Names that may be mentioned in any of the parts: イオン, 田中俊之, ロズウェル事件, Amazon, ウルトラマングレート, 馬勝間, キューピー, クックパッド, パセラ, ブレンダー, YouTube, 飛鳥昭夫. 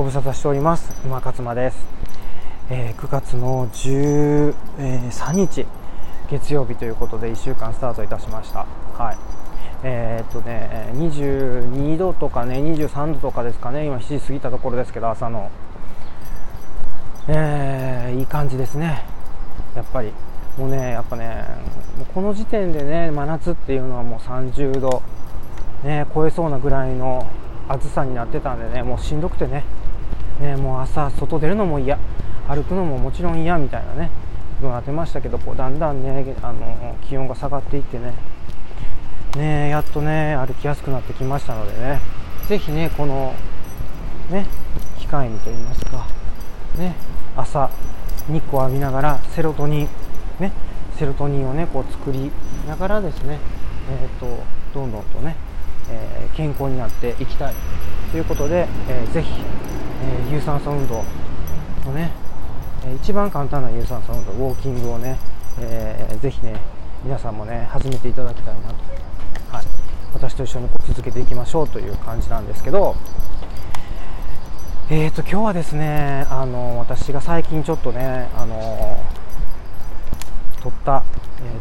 ご無沙汰しております。馬勝間です。9月の13日月曜日ということで1週間スタートいたしました。はい、22度とかね23度とかですかね、今7時過ぎたところですけど、朝のいい感じですね。やっぱりもうね、やっぱね、この時点でね、真夏っていうのはもう30度、ね、超えそうなぐらいの暑さになってたんでね、もうしんどくてね、もう朝外出るのも嫌、歩くのももちろん嫌みたいなね、分当てましたけど、こうだんだんね、気温が下がっていってね、やっとね歩きやすくなってきましたのでね、ぜひねこのね機会にといいますかね、朝日光を浴びながらセロトニンをねこう作りながらですね、どんどんとね、健康になっていきたいということで、ぜひ、有酸素運動のね一番簡単な有酸素運動ウォーキングをね、ぜひね皆さんもね始めていただきたいなと、はい、私と一緒にこう続けていきましょうという感じなんですけど、今日はですね、私が最近ちょっとね、撮った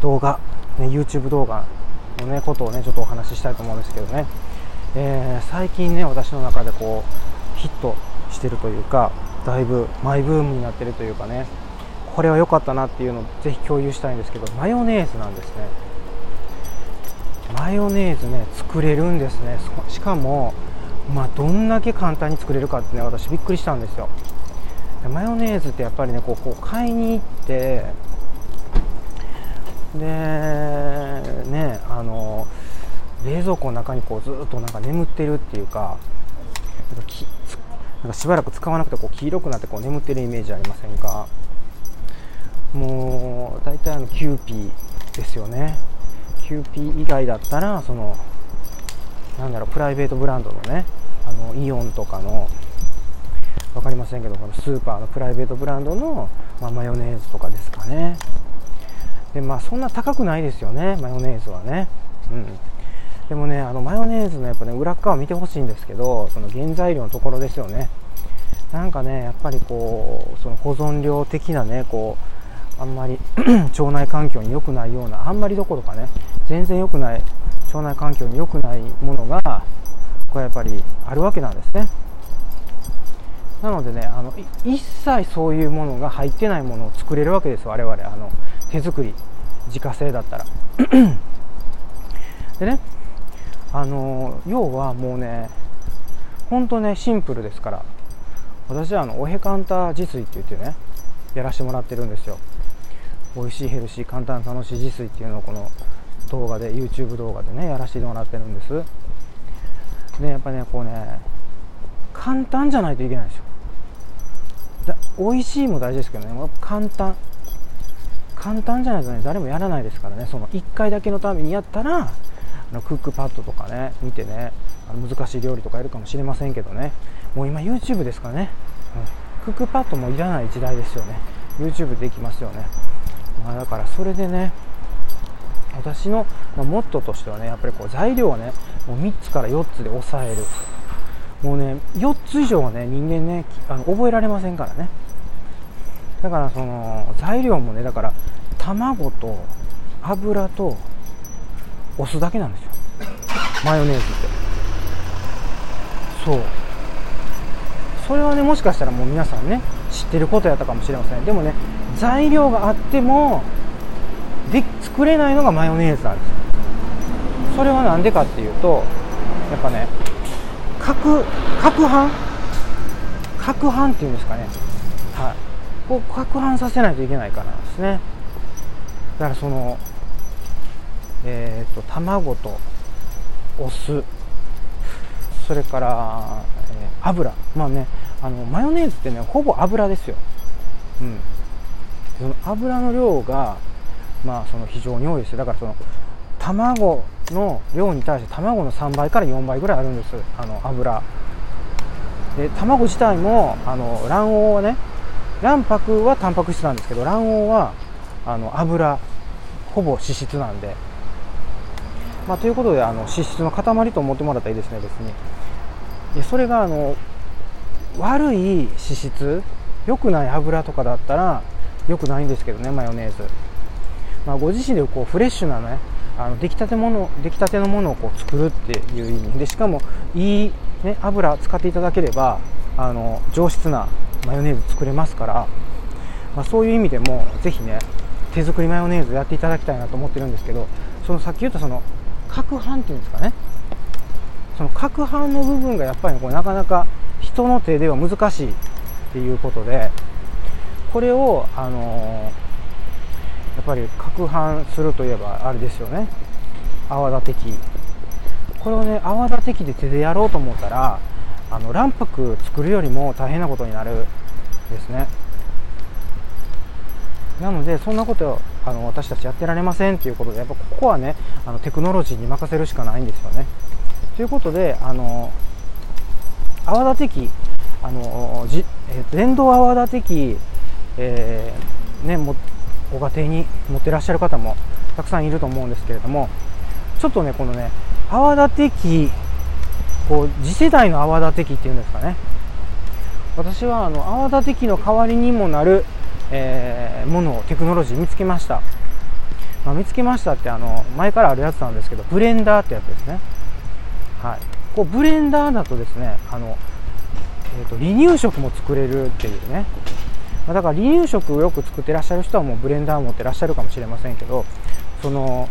動画、YouTube 動画の、ね、ことをねちょっとお話ししたいと思うんですけどね、最近ね私の中でこうヒットしてるというか、だいぶマイブームになってるというかね、これは良かったなっていうのをぜひ共有したいんですけど、マヨネーズなんですね。マヨネーズね作れるんですね。しかもまあ、どんだけ簡単に作れるかってね、私びっくりしたんですよ。マヨネーズってやっぱりねこう買いに行ってでね、冷蔵庫の中にこうずっとなんか眠ってるっていうか、なんかしばらく使わなくてこう黄色くなってこう眠ってるイメージありませんか。もう大体キューピーですよね。キューピー以外だったらそのなんだろう、プライベートブランドのねイオンとかの分かりませんけど、このスーパーのプライベートブランドの、マヨネーズとかですかね。でまあそんな高くないですよね、マヨネーズはね、でもねマヨネーズのやっぱね裏側を見てほしいんですけど、その原材料のところですよね。なんかねやっぱりこうその保存量的なねこうあんまり腸内環境に良くないような、あんまりどころかね全然良くない、腸内環境に良くないものがこれやっぱりあるわけなんですね。なのでね一切そういうものが入ってないものを作れるわけですよ、我々手作り自家製だったらでね要はもうねほんとねシンプルですから、私はおへかんた自炊って言ってねやらしてもらってるんですよ。美味しいヘルシー簡単楽しい自炊っていうのをこの動画で YouTube 動画でねやらせてもらってるんです。でやっぱねこうね簡単じゃないといけないんですよ。美味しいも大事ですけどね、簡単じゃないとね誰もやらないですからね。その1回だけのためにやったらクックパッドとかね見てね難しい料理とかやるかもしれませんけどね、もう今 YouTube ですからね、クックパッドもいらない時代ですよね。 YouTube できますよね。だからそれでね私のモットーとしてはね、やっぱりこう材料をねもう3つから4つで抑える。もうね4つ以上はね人間ね覚えられませんからね。だからその材料もね、だから卵と油とお酢だけなんですよ、マヨネーズって。そうそれはねもしかしたらもう皆さんね知ってることやったかもしれません。でもね材料があってもで作れないのがマヨネーズなんですよ。それはなんでかっていうと、やっぱね攪拌っていうんですかね、はい、こう攪拌させないといけないからなんですね。だからその卵とお酢、それから、油、まあねマヨネーズってねほぼ油ですよ。その油の量がその非常に多いです。だからその卵の量に対して卵の3倍から4倍ぐらいあるんです、油で。卵自体も卵黄はね、卵白はタンパク質なんですけど、卵黄は油ほぼ脂質なんで、ということで脂質の塊と思ってもらったらいいですね。別にでそれが悪い脂質、良くない油とかだったら良くないんですけどね、マヨネーズ。まあ、ご自身でこうフレッシュなね、出来たてのものをこう作るっていう意味で、しかもいい、ね、油使っていただければ上質なマヨネーズ作れますから、まあ、そういう意味でもぜひね、手作りマヨネーズやっていただきたいなと思ってるんですけど、そのさっき言ったその攪拌っていうんですかね、その攪拌の部分がやっぱりこうなかなか人の手では難しいっていうことで、これをやっぱり攪拌するといえばあれですよね、泡立て器。これをね、泡立て器で手でやろうと思ったら卵白作るよりも大変なことになるんですね。なのでそんなことを私たちやってられませんということで、やっぱここはねテクノロジーに任せるしかないんですよね。ということで泡立て器電動泡立て器、ね、ご家庭に持ってらっしゃる方もたくさんいると思うんですけれども、ちょっとねこのね泡立て器、こう次世代の泡立て器っていうんですかね、私は泡立て器の代わりにもなるものを、テクノロジー見つけました。まあ、見つけましたって前からあるやつなんですけど、ブレンダーってやつですね。はい、こうブレンダーだとですね離乳食も作れるっていうね、だから離乳食をよく作ってらっしゃる人はもうブレンダー持ってらっしゃるかもしれませんけど、その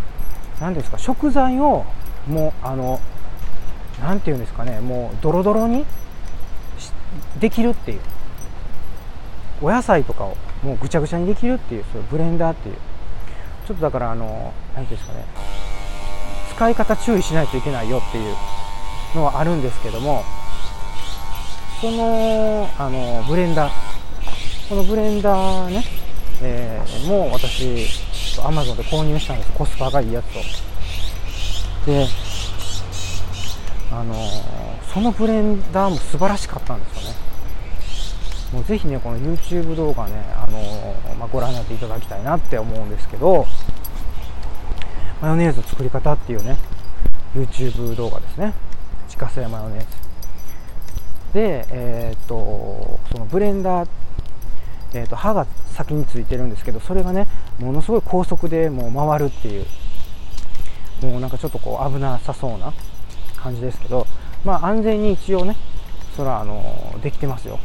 何ですか、食材をもう何て言うんですかね、もうドロドロにできるっていう、お野菜とかをもうぐちゃぐちゃにできるっていう、そういうブレンダーっていう、ちょっとだから何て言うんですかね、使い方注意しないといけないよっていうのはあるんですけども、このブレンダー、このブレンダーね、もう私 Amazon で購入したんです。コスパがいいやつを。でそのブレンダーも素晴らしかったんですよね。もうぜひねこの YouTube 動画ねご覧になっていただきたいなって思うんですけど、マヨネーズ作り方っていうね YouTube 動画ですね、自家製マヨネーズでそのブレンダー、刃が先についてるんですけど、それがねものすごい高速でもう回るっていう、もうなんかちょっとこう危なさそうな感じですけど、まあ安全に一応ね、それはできてますよ、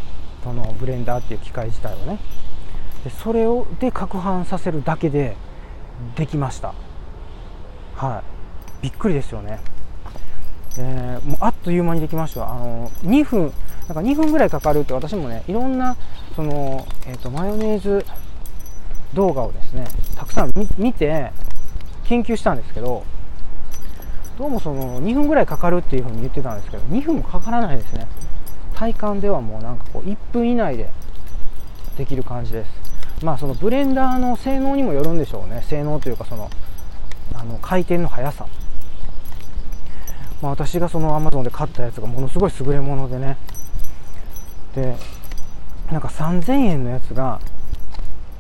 そのブレンダーっていう機械自体をね。でそれをで攪拌させるだけでできました。はい、びっくりですよね。もうあっという間にできました。2分、なんか2分ぐらいかかるって、私もねいろんなその、マヨネーズ動画をですねたくさん見て研究したんですけど、どうもその2分ぐらいかかるっていうふうに言ってたんですけど、2分もかからないですね。体感ではもうなんかこう1分以内でできる感じです。まあそのブレンダーの性能にもよるんでしょうね。性能というかその回転の速さ、まあ、私がその Amazon で買ったやつがものすごい優れものでね、でなんか3000円のやつが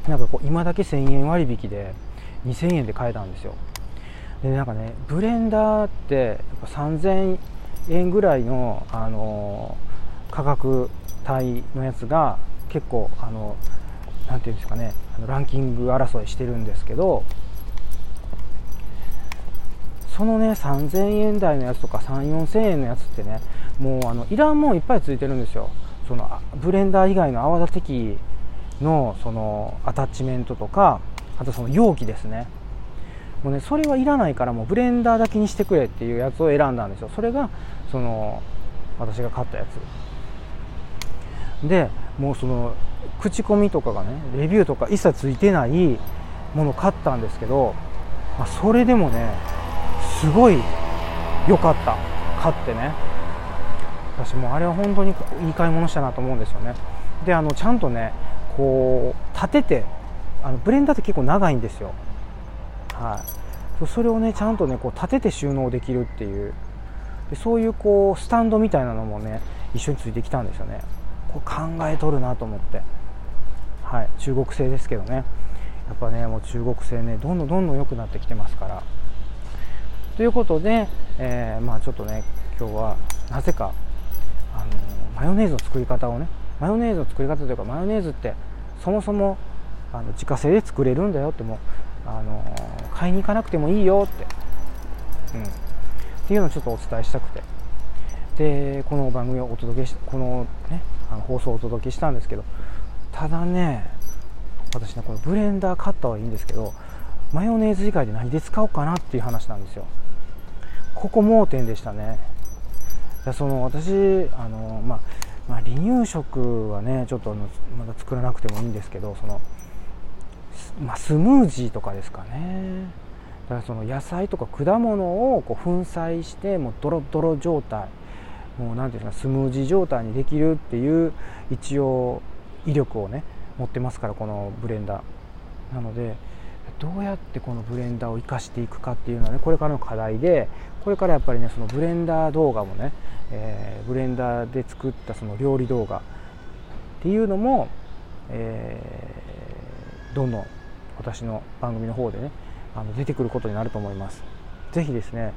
なんかこう今だけ1000円割引で2000円で買えたんですよ。でなんかねブレンダーってやっぱ3000円ぐらいの、価格帯のやつが結構なんていうんですかね、ランキング争いしてるんですけど、そのね3000円台のやつとか4000円のやつってね、もういらんもんいっぱいついてるんですよ。そのブレンダー以外の泡立て器のそのアタッチメントとか、あとその容器ですね。もうねそれはいらないから、もうブレンダーだけにしてくれっていうやつを選んだんですよ。それがその私が買ったやつで、もうその口コミとかがね、レビューとか一切ついてないものを買ったんですけど、まあ、それでもねすごい良かった。買ってね、私もあれは本当にいい買い物したなと思うんですよね。でちゃんとねこう立てて、ブレンダーって結構長いんですよ。はい、それをねちゃんとねこう立てて収納できるっていう、でそういうこうスタンドみたいなのもね一緒についてきたんですよね。こう考えとるなと思って、はい、中国製ですけどね、やっぱねもう中国製ねどんどんどんどん良くなってきてますから。ということで、まあちょっとね今日はなぜかママヨネーズの作り方をね、マヨネーズの作り方というか、マヨネーズってそもそも自家製で作れるんだよって、もう買いに行かなくてもいいよって、っていうのをちょっとお伝えしたくて、でこの番組をお届けし、このね放送をお届けしたんですけど、ただね、私ねこのブレンダー買ったはいいんですけど、マヨネーズ以外で何で使おうかなっていう話なんですよ。ここ盲点でしたね。その私離乳食はねちょっとまだ作らなくてもいいんですけど、その、スムージーとかですかね。だからその野菜とか果物をこう粉砕して、もうドロドロ状態、もうなんていうんですか、スムージー状態にできるっていう一応威力をね持ってますから、このブレンダーなので、どうやってこのブレンダーを生かしていくかっていうのはね、これからの課題で、これからやっぱりねそのブレンダー動画もね、ブレンダーで作ったその料理動画っていうのも、どんどん私の番組の方でね出てくることになると思います。ぜひですね、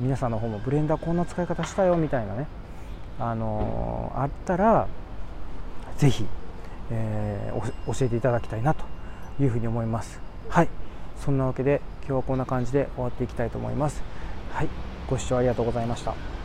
皆さんの方もブレンダーこんな使い方したよみたいなね、あったらぜひ、教えていただきたいなというふうに思います。はい、そんなわけで今日はこんな感じで終わっていきたいと思います。はい、ご視聴ありがとうございました。